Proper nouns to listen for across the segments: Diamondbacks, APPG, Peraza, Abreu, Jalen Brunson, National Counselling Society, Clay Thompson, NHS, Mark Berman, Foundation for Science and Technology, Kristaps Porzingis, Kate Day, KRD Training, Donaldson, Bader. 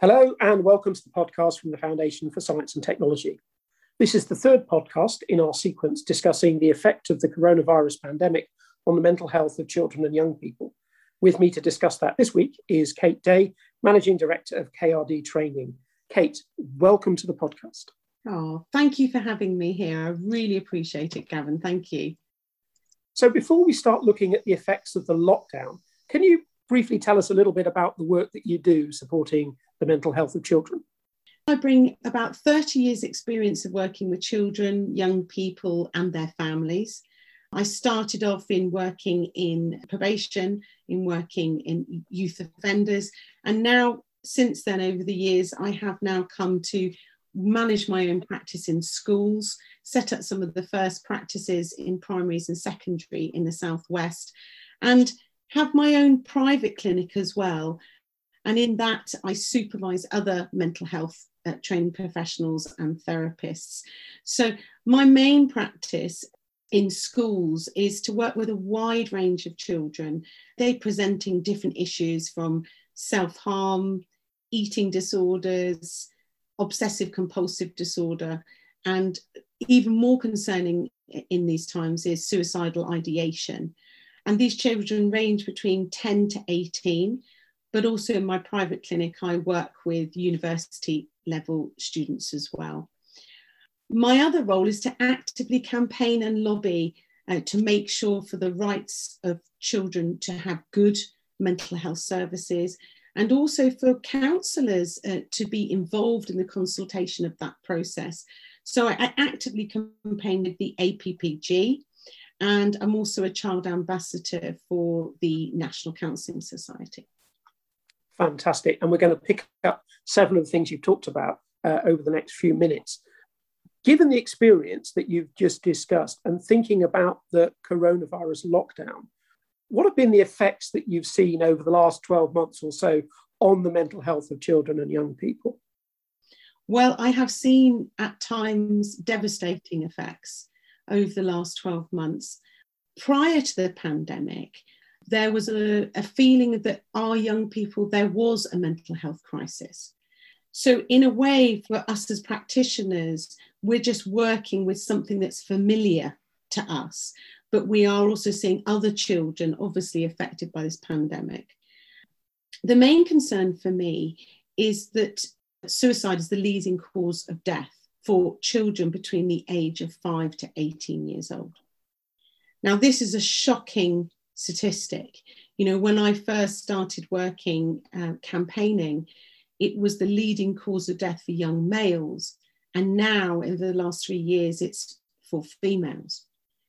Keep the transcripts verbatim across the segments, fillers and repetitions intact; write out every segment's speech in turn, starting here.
Hello and welcome to the podcast from the Foundation for Science and Technology. This is the third podcast in our sequence discussing the effect of the coronavirus pandemic on the mental health of children and young people. With me to discuss that this week is Kate Day, Managing Director of K R D Training. Kate, welcome to the podcast. Oh, thank you for having me here. I really appreciate it, Gavin. Thank you. So before we start looking at the effects of the lockdown, can you briefly tell us a little bit about the work that you do supporting the mental health of children? I bring about thirty years' experience of working with children, young people and their families. I started off in working in probation, in working in youth offenders, and now since then, over the years, I have now come to manage my own practice in schools, set up some of the first practices in primaries and secondary in the Southwest, and have my own private clinic as well. And in that, I supervise other mental health uh, training professionals and therapists. So my main practice in schools is to work with a wide range of children. They're presenting different issues from self-harm, eating disorders, obsessive compulsive disorder, and even more concerning in these times is suicidal ideation. And these children range between ten to eighteen, but also in my private clinic, I work with university level students as well. My other role is to actively campaign and lobby uh, to make sure for the rights of children to have good mental health services, and also for counsellors uh, to be involved in the consultation of that process. So I, I actively campaign with the A P P G, and I'm also a child ambassador for the National Counselling Society. Fantastic. And we're going to pick up several of the things you've talked about uh, over the next few minutes. Given the experience that you've just discussed and thinking about the coronavirus lockdown, what have been the effects that you've seen over the last twelve months or so on the mental health of children and young people? Well, I have seen at times devastating effects over the last twelve months. Prior to the pandemic, there was a, a feeling that our young people, there was a mental health crisis. So in a way, for us as practitioners, we're just working with something that's familiar to us, but we are also seeing other children obviously affected by this pandemic. The main concern for me is that suicide is the leading cause of death for children between the age of five to eighteen years old. Now, this is a shocking statistic. You know, when I first started working uh, campaigning, it was the leading cause of death for young males. And now, over the last three years, it's for females.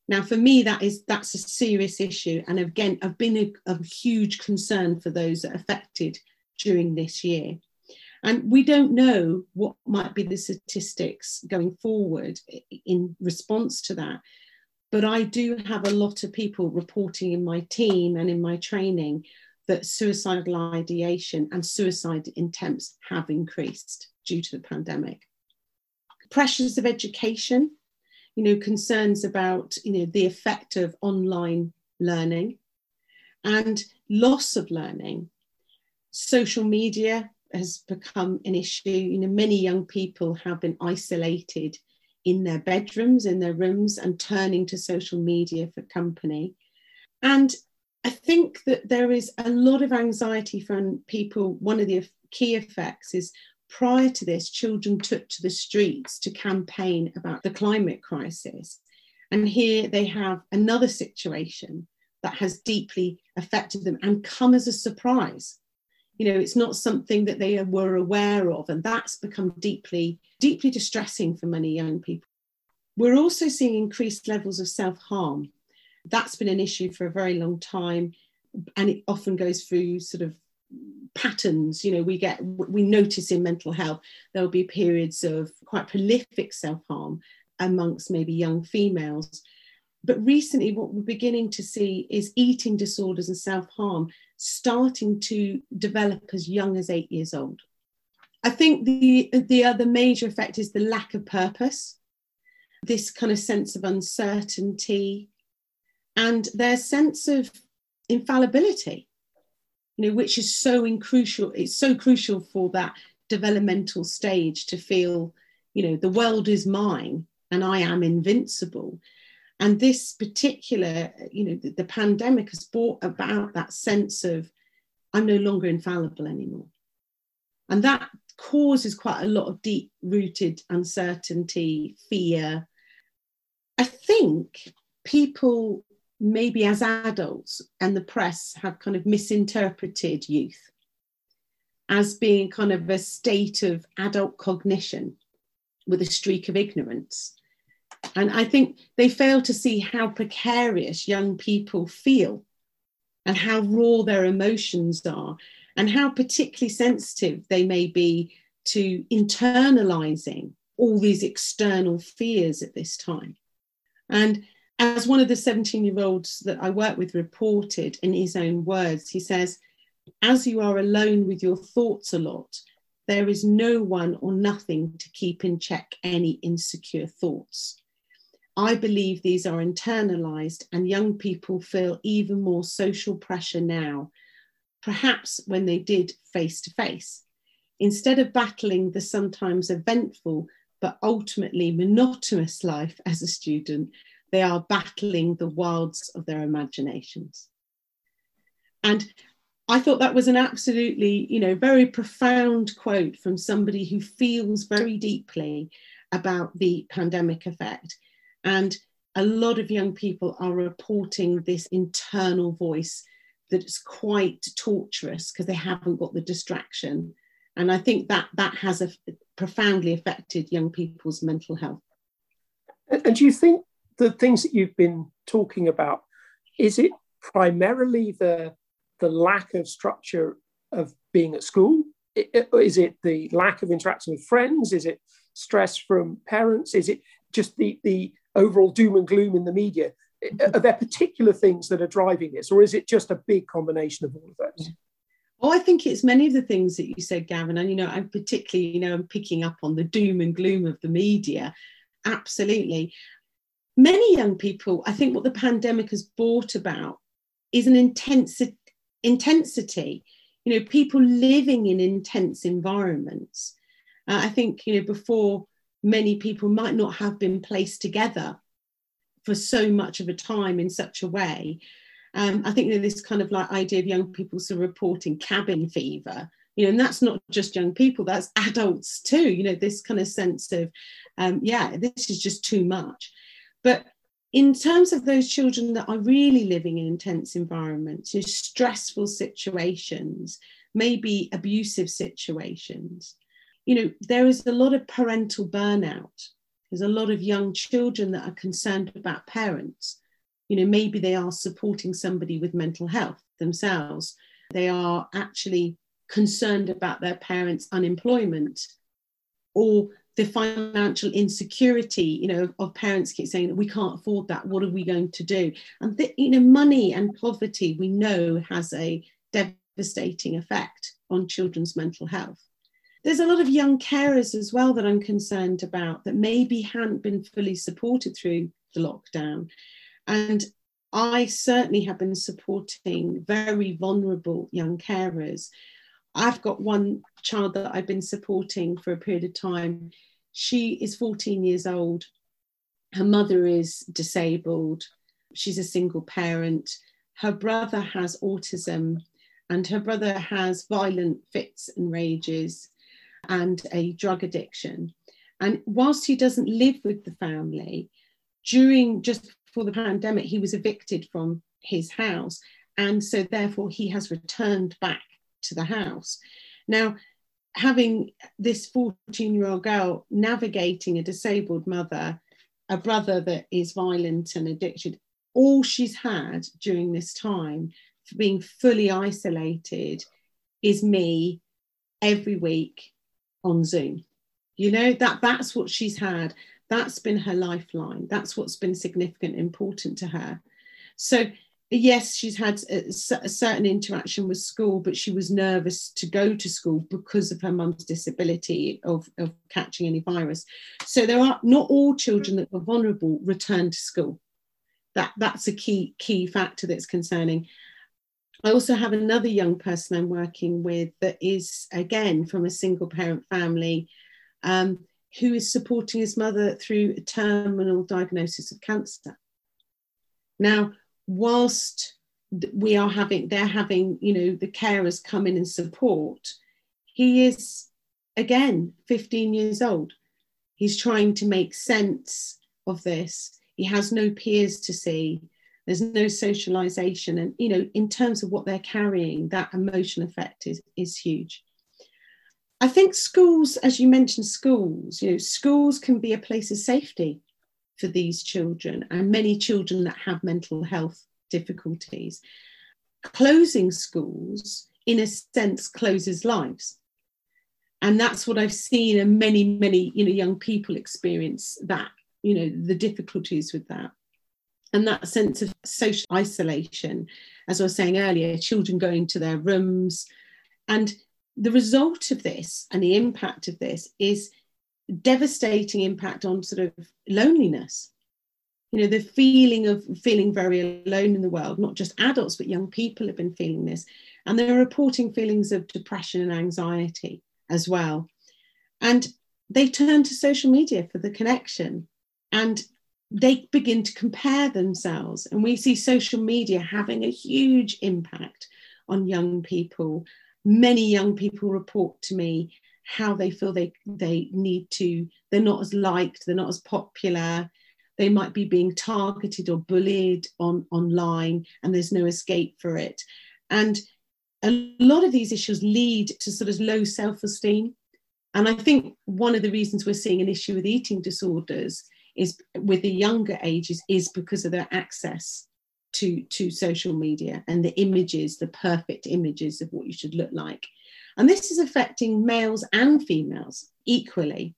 Now, for me, that is, that's a serious issue. And again, I've been a, a huge concern for those that are affected during this year. And we don't know what might be the statistics going forward in response to that. But I do have a lot of people reporting in my team and in my training that suicidal ideation and suicide attempts have increased due to the pandemic. Pressures of education, you know, concerns about, you know, the effect of online learning and loss of learning. Social media has become an issue. You know, many young people have been isolated in their bedrooms, in their rooms, and turning to social media for company. And I think that there is a lot of anxiety from people. One of the key effects is, prior to this, children took to the streets to campaign about the climate crisis. And here they have another situation that has deeply affected them and come as a surprise. You know, it's not something that they were aware of, and that's become deeply, deeply distressing for many young people. We're also seeing increased levels of self-harm. That's been an issue for a very long time, and it often goes through sort of patterns. You know, we get, we notice in mental health, there'll be periods of quite prolific self-harm amongst maybe young females. But recently, what we're beginning to see is eating disorders and self-harm starting to develop as young as eight years old. I think the, the other major effect is the lack of purpose, this kind of sense of uncertainty, and their sense of infallibility, you know, which is so crucial. It's so crucial for that developmental stage to feel, you know, the world is mine and I am invincible. And this particular, you know, the, the pandemic has brought about that sense of, I'm no longer infallible anymore. And that causes quite a lot of deep-rooted uncertainty, fear. I think people, maybe as adults, and the press have kind of misinterpreted youth as being kind of a state of adult cognition with a streak of ignorance. And I think they fail to see how precarious young people feel and how raw their emotions are and how particularly sensitive they may be to internalizing all these external fears at this time. And as one of the seventeen-year-olds that I work with reported in his own words, he says, as you are alone with your thoughts a lot, there is no one or nothing to keep in check any insecure thoughts. I believe these are internalized, and young people feel even more social pressure now, perhaps when they did face to face. Instead of battling the sometimes eventful but ultimately monotonous life as a student, they are battling the wilds of their imaginations. And I thought that was an absolutely, you know, very profound quote from somebody who feels very deeply about the pandemic effect. And a lot of young people are reporting this internal voice that's quite torturous because they haven't got the distraction. And I think that that has a, profoundly affected young people's mental health. And do you think the things that you've been talking about, is it primarily the, the lack of structure of being at school? Is it the lack of interaction with friends? Is it stress from parents? Is it just the, the overall doom and gloom in the media? Are there particular things that are driving this, or is it just a big combination of all of those? Yeah. Oh, I think it's many of the things that you said, Gavin. And, you know, I'm particularly, you know, I'm picking up on the doom and gloom of the media. Absolutely. Many young people, I think what the pandemic has brought about is an intensi- intensity, you know, people living in intense environments. Uh, I think, you know, before, many people might not have been placed together for so much of a time in such a way. Um, I think you know, this kind of like idea of young people sort of reporting cabin fever, you know, and that's not just young people, that's adults too, you know, this kind of sense of, um, yeah, this is just too much. But in terms of those children that are really living in intense environments, you know, stressful situations, maybe abusive situations, you know, there is a lot of parental burnout. There's a lot of young children that are concerned about parents. You know, maybe they are supporting somebody with mental health themselves. They are actually concerned about their parents' unemployment or the financial insecurity, you know, of, of parents keep saying that we can't afford that. What are we going to do? And, th- you know, money and poverty, we know, has a devastating effect on children's mental health. There's a lot of young carers as well that I'm concerned about that maybe hadn't been fully supported through the lockdown. And I certainly have been supporting very vulnerable young carers. I've got one child that I've been supporting for a period of time. She is fourteen years old. Her mother is disabled. She's a single parent. Her brother has autism, and her brother has violent fits and rages and a drug addiction. And whilst he doesn't live with the family, during just before the pandemic, he was evicted from his house. And so therefore he has returned back to the house. Now, having this fourteen-year-old girl navigating a disabled mother, a brother that is violent and addicted, all she's had during this time, being fully isolated, is me every week on Zoom. You know, that that's what she's had. That's been her lifeline. That's what's been significant, important to her. So yes, she's had a, a certain interaction with school, but she was nervous to go to school because of her mum's disability of, of catching any virus. So there are not all children that were vulnerable return to school. That that's a key key factor that's concerning. I also have another young person I'm working with that is, again, from a single parent family, um, who is supporting his mother through a terminal diagnosis of cancer. Now, whilst we are having, they're having, you know, the carers come in and support, he is, again, fifteen years old. He's trying to make sense of this. He has no peers to see. There's no socialization. And, you know, in terms of what they're carrying, that emotional effect is, is huge. I think schools, as you mentioned, schools, you know, schools can be a place of safety for these children and many children that have mental health difficulties. Closing schools, in a sense, closes lives. And that's what I've seen, and many, many, you know, young people experience that, you know, the difficulties with that. And that sense of social isolation, as I was saying earlier, children going to their rooms. And the result of this and the impact of this is devastating impact on sort of loneliness. You know, the feeling of feeling very alone in the world, not just adults, but young people have been feeling this. And they're reporting feelings of depression and anxiety as well. And they turn to social media for the connection, and they begin to compare themselves. And we see social media having a huge impact on young people. Many young people report to me how they feel they, they need to, they're not as liked, they're not as popular, they might be being targeted or bullied on, online, and there's no escape for it. And a lot of these issues lead to sort of low self-esteem. And I think one of the reasons we're seeing an issue with eating disorders is with the younger ages is because of their access to, to social media and the images, the perfect images of what you should look like. And this is affecting males and females equally.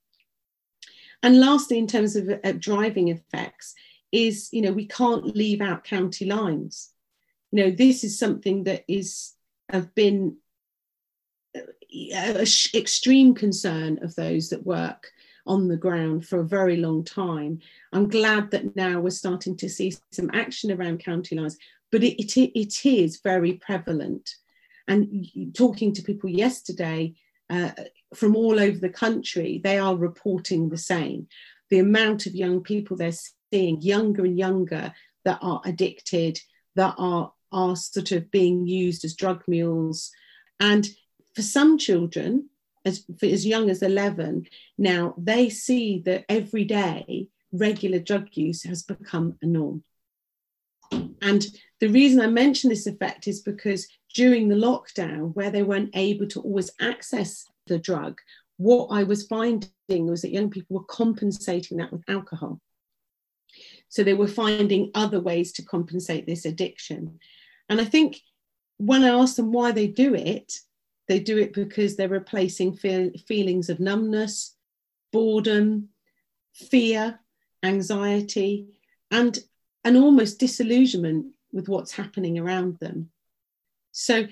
And lastly, in terms of uh, driving effects is, you know, we can't leave out county lines. You know, this is something that is, have been an extreme concern of those that work on the ground for a very long time. I'm glad that now we're starting to see some action around county lines, but it, it, it is very prevalent. And talking to people yesterday uh, from all over the country, they are reporting the same. The amount of young people they're seeing, younger and younger, that are addicted, that are, are sort of being used as drug mules. And for some children, as, as young as eleven, now they see that every day regular drug use has become a norm. And the reason I mention this effect is because during the lockdown, where they weren't able to always access the drug, what I was finding was that young people were compensating that with alcohol. So they were finding other ways to compensate this addiction. And I think when I asked them why they do it, they do it because they're replacing feel, feelings of numbness, boredom, fear, anxiety, and an almost disillusionment with what's happening around them. So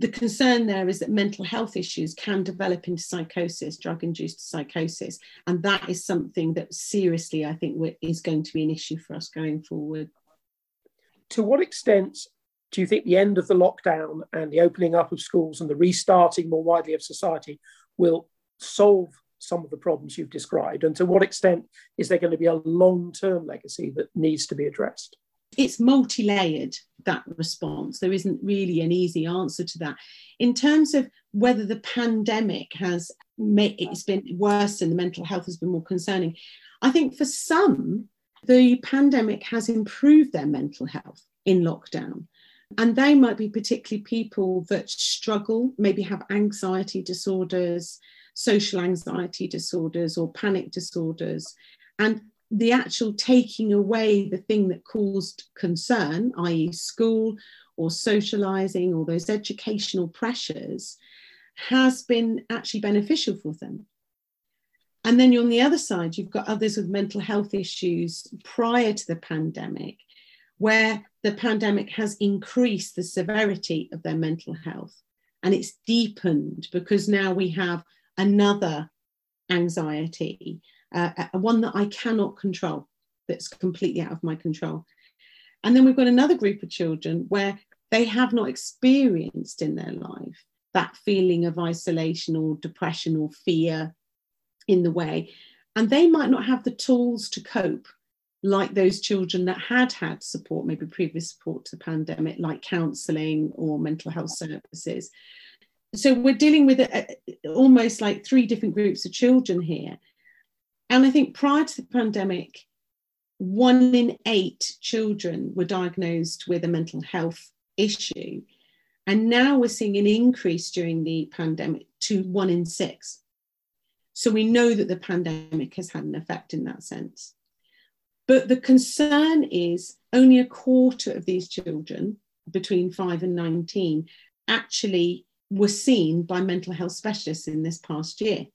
the concern there is that mental health issues can develop into psychosis, drug-induced psychosis. And that is something that seriously, I think, is going to be an issue for us going forward. To what extent do you think the end of the lockdown and the opening up of schools and the restarting more widely of society will solve some of the problems you've described? And to what extent is there going to be a long-term legacy that needs to be addressed? It's multi-layered, that response. There isn't really an easy answer to that. In terms of whether the pandemic has made, it's been worse and the mental health has been more concerning, I think for some, the pandemic has improved their mental health in lockdown. And they might be particularly people that struggle, maybe have anxiety disorders, social anxiety disorders or panic disorders. And the actual taking away the thing that caused concern, that is school or socializing or those educational pressures, has been actually beneficial for them. And then on the other side, you've got others with mental health issues prior to the pandemic, where the pandemic has increased the severity of their mental health, and it's deepened because now we have another anxiety, uh, one that I cannot control, that's completely out of my control. And then we've got another group of children where they have not experienced in their life that feeling of isolation or depression or fear in the way. And they might not have the tools to cope like those children that had had support, maybe previous support to the pandemic, like counselling or mental health services. So we're dealing with a, almost like three different groups of children here. And I think prior to the pandemic, one in eight children were diagnosed with a mental health issue. And now we're seeing an increase during the pandemic to one in six. So we know that the pandemic has had an effect in that sense. But the concern is only a quarter of these children between five and nineteen actually were seen by mental health specialists in this past year.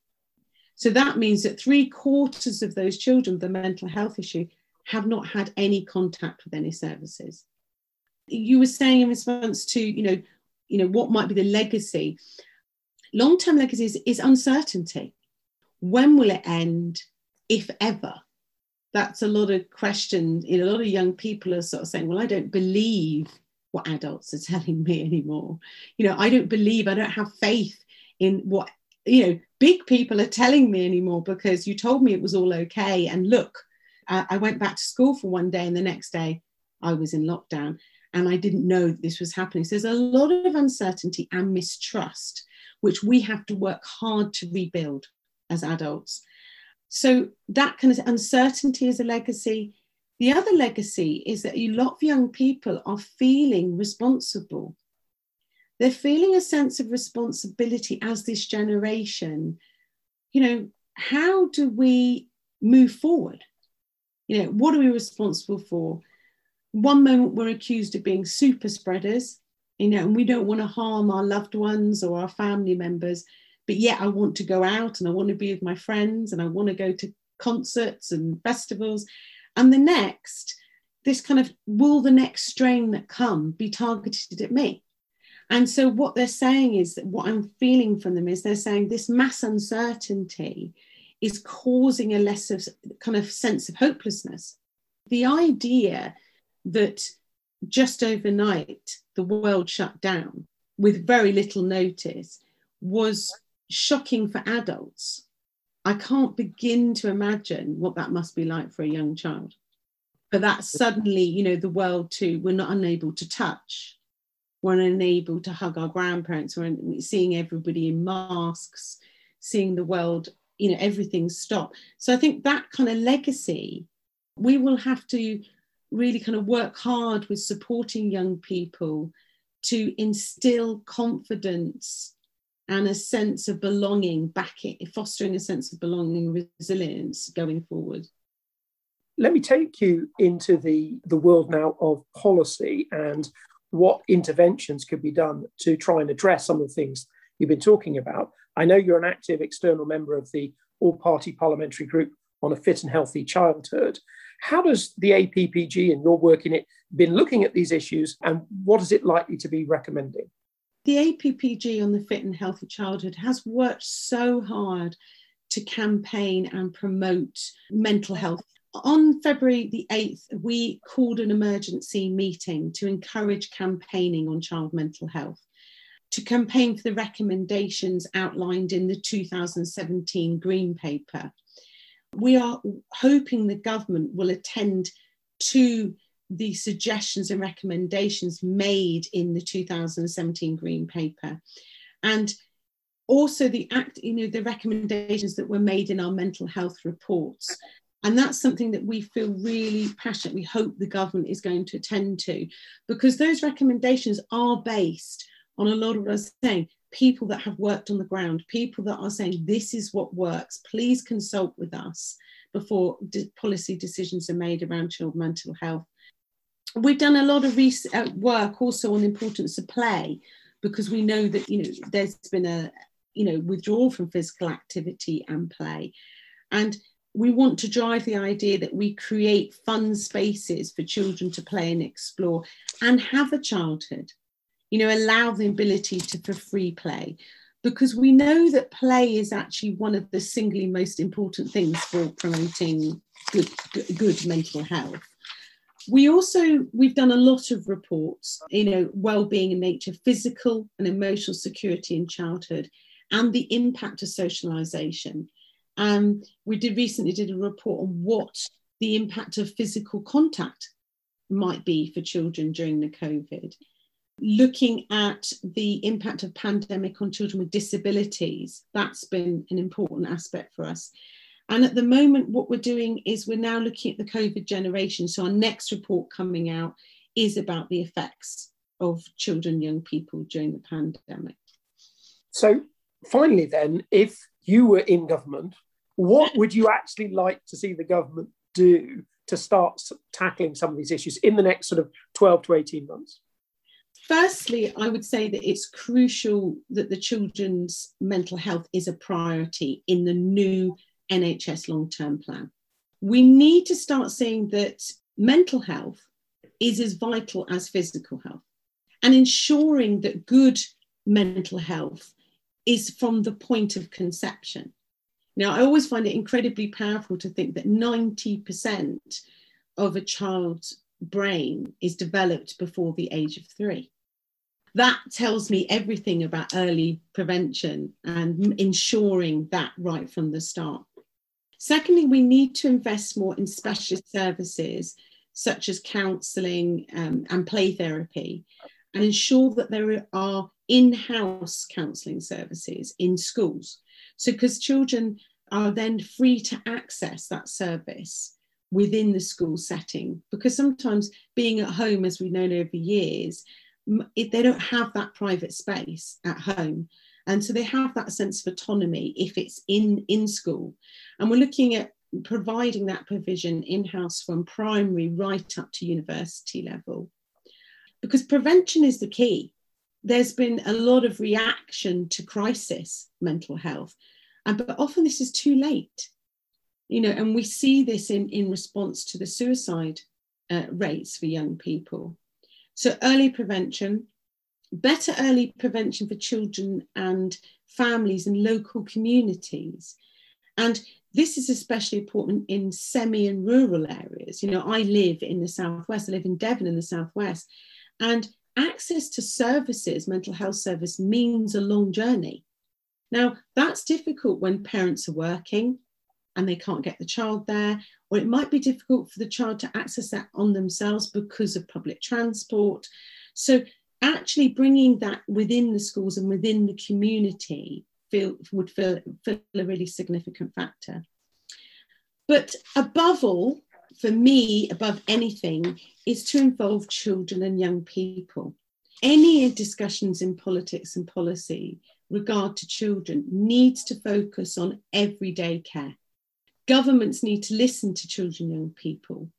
So that means that three quarters of those children with a mental health issue have not had any contact with any services. You were saying in response to, you know, you know, what might be the legacy? Long-term legacy is, is uncertainty. When will it end, if ever? That's a lot of questions. You know, a lot of young people are sort of saying, well, I don't believe what adults are telling me anymore. You know, I don't believe, I don't have faith in what, you know, big people are telling me anymore, because you told me it was all okay. And look, I, I went back to school for one day and the next day I was in lockdown and I didn't know that this was happening. So there's a lot of uncertainty and mistrust, which we have to work hard to rebuild as adults. So that kind of uncertainty is a legacy. The other legacy is that a lot of young people are feeling responsible. They're feeling a sense of responsibility as this generation. You know, how do we move forward? You know, what are we responsible for? One moment we're accused of being super spreaders, you know, and we don't want to harm our loved ones or our family members, but yet I want to go out and I want to be with my friends and I want to go to concerts and festivals. And the next, this kind of, will the next strain that come be targeted at me? And so what they're saying is that what I'm feeling from them is they're saying this mass uncertainty is causing a less of kind of sense of hopelessness. The idea that just overnight the world shut down with very little notice was shocking for adults. I can't begin to imagine what that must be like for a young child. But that suddenly, you know, the world too, we're not unable to touch. We're unable to hug our grandparents. We're seeing everybody in masks, seeing the world, you know, everything stop. So I think that kind of legacy, we will have to really kind of work hard with supporting young people to instill confidence and a sense of belonging back, fostering a sense of belonging and resilience going forward. Let me take you into the, the world now of policy and what interventions could be done to try and address some of the things you've been talking about. I know you're an active external member of the all-party parliamentary group on a fit and healthy childhood. How does the A P P G and your work in it been looking at these issues, and what is it likely to be recommending? The A P P G on the Fit and Healthy Childhood has worked so hard to campaign and promote mental health. On February the eighth, we called an emergency meeting to encourage campaigning on child mental health, to campaign for the recommendations outlined in the two thousand seventeen Green Paper. We are hoping the government will attend to the suggestions and recommendations made in the two thousand seventeen Green Paper, and also the act, you know, the recommendations that were made in our mental health reports. And that's something that we feel really passionate. We hope the government is going to attend to, because those recommendations are based on a lot of what I was saying, people that have worked on the ground, people that are saying, this is what works, please consult with us before de- policy decisions are made around child mental health. We've done a lot of research work also on the importance of play, because we know that, you know, there's been a, you know, withdrawal from physical activity and play. And we want to drive the idea that we create fun spaces for children to play and explore and have a childhood, you know, allow the ability to for free play, because we know that play is actually one of the singly most important things for promoting good, good mental health. We also, we've done a lot of reports, you know, wellbeing and nature, physical and emotional security in childhood, and the impact of socialisation. Um, we did recently did a report on what the impact of physical contact might be for children during the COVID, looking at the impact of pandemic on children with disabilities. That's been an important aspect for us. And at the moment, what we're doing is we're now looking at the COVID generation. So our next report coming out is about the effects of children, young people during the pandemic. So finally, then, if you were in government, what would you actually like to see the government do to start tackling some of these issues in the next sort of twelve to eighteen months? Firstly, I would say that it's crucial that the children's mental health is a priority in the new N H S long-term plan. We need to start seeing that mental health is as vital as physical health, and ensuring that good mental health is from the point of conception. Now, I always find it incredibly powerful to think that ninety percent of a child's brain is developed before the age of three. That tells me everything about early prevention and ensuring that right from the start. Secondly, we need to invest more in specialist services such as counselling um, and play therapy, and ensure that there are in-house counselling services in schools. So because children are then free to access that service within the school setting, because sometimes being at home, as we've known over years, if they don't have that private space at home, and so they have that sense of autonomy if it's in in school. And we're looking at providing that provision in-house from primary right up to university level, because prevention is the key. There's been a lot of reaction to crisis mental health, and but often this is too late, you know, and we see this in in response to the suicide uh, rates for young people. So early prevention, better early prevention for children and families and local communities. And this is especially important in semi and rural areas. You know, I live in the Southwest, I live in Devon in the Southwest, and access to services, mental health service, means a long journey. Now, that's difficult when parents are working and they can't get the child there, or it might be difficult for the child to access that on themselves because of public transport. So actually bringing that within the schools and within the community feel, would feel, feel a really significant factor. But above all, for me, above anything, is to involve children and young people. Any discussions in politics and policy regard to children needs to focus on everyday care. Governments need to listen to children and young people,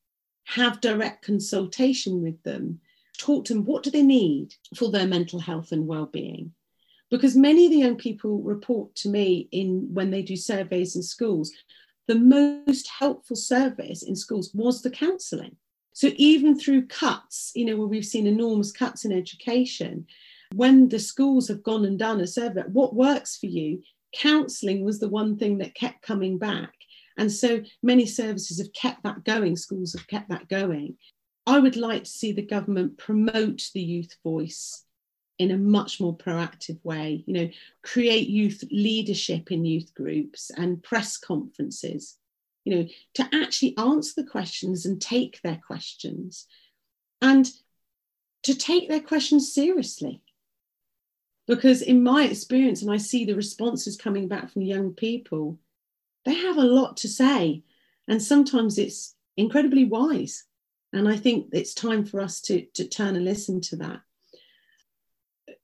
have direct consultation with them, talk to them what do they need for their mental health and well-being. Because many of the young people report to me in when they do surveys in schools, the most helpful service in schools was the counselling. So even through cuts, you know, where we've seen enormous cuts in education, when the schools have gone and done a survey, what works for you? Counselling was the one thing that kept coming back. And so many services have kept that going, schools have kept that going. I would like to see the government promote the youth voice in a much more proactive way, you know, create youth leadership in youth groups and press conferences, you know, to actually answer the questions and take their questions, and to take their questions seriously. Because in my experience, and I see the responses coming back from young people, they have a lot to say, and sometimes it's incredibly wise. And I think it's time for us to, to turn and listen to that.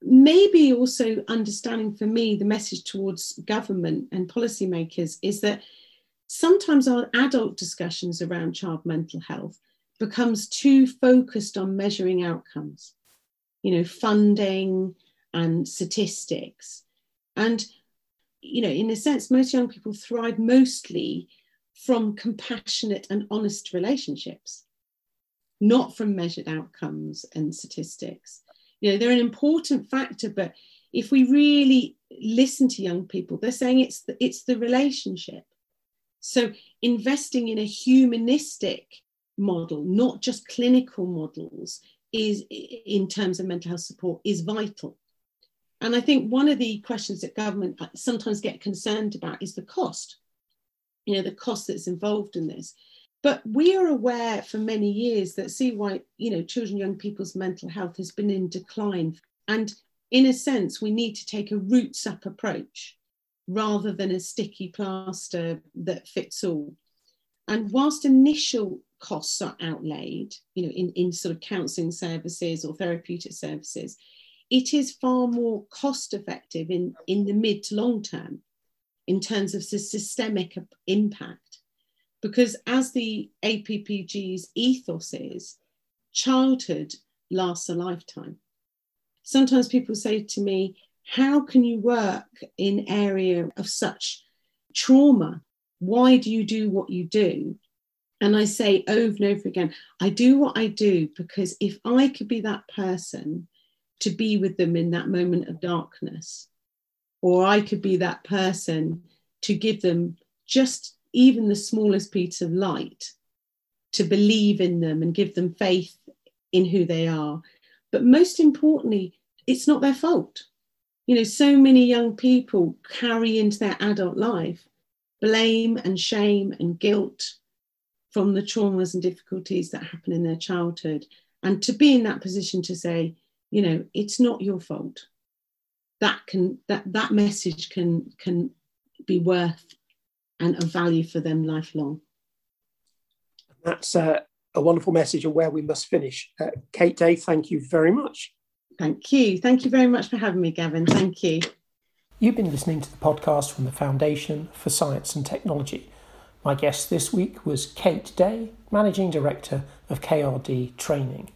Maybe also understanding, for me, the message towards government and policymakers is that sometimes our adult discussions around child mental health becomes too focused on measuring outcomes, you know, funding and statistics. And you know, in a sense, most young people thrive mostly from compassionate and honest relationships, not from measured outcomes and statistics. You know, they're an important factor, but if we really listen to young people, they're saying it's the, it's the relationship. So investing in a humanistic model, not just clinical models, is in terms of mental health support is vital. And I think one of the questions that government sometimes get concerned about is the cost, you know, the cost that's involved in this. But we are aware for many years that C Y, you know, children, young people's mental health has been in decline. And in a sense, we need to take a roots up approach rather than a sticky plaster that fits all. And whilst initial costs are outlaid, you know, in, in sort of counselling services or therapeutic services, it is far more cost effective in, in the mid to long term in terms of the systemic impact. Because as the A P P G's ethos is, childhood lasts a lifetime. Sometimes people say to me, how can you work in an area of such trauma? Why do you do what you do? And I say over and over again, I do what I do because if I could be that person to be with them in that moment of darkness, or I could be that person to give them just even the smallest piece of light, to believe in them and give them faith in who they are. But most importantly, it's not their fault. You know, so many young people carry into their adult life blame and shame and guilt from the traumas and difficulties that happen in their childhood. And to be in that position to say, you know, it's not your fault. That can that that message can can be worth and of value for them lifelong. That's a, a wonderful message of where we must finish. Uh, Kate Day, thank you very much. Thank you. Thank you very much for having me, Gavin. Thank you. You've been listening to the podcast from the Foundation for Science and Technology. My guest this week was Kate Day, Managing Director of K R D Training.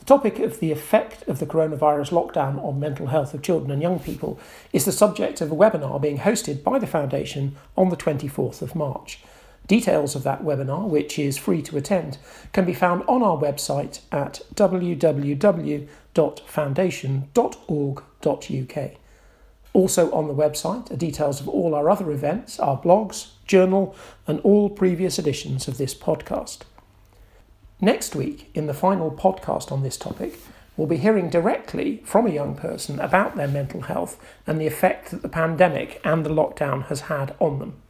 The topic of the effect of the coronavirus lockdown on mental health of children and young people is the subject of a webinar being hosted by the Foundation on the twenty-fourth of March. Details of that webinar, which is free to attend, can be found on our website at w w w dot foundation dot org dot u k. Also on the website are details of all our other events, our blogs, journal, and all previous editions of this podcast. Next week, in the final podcast on this topic, we'll be hearing directly from a young person about their mental health and the effect that the pandemic and the lockdown has had on them.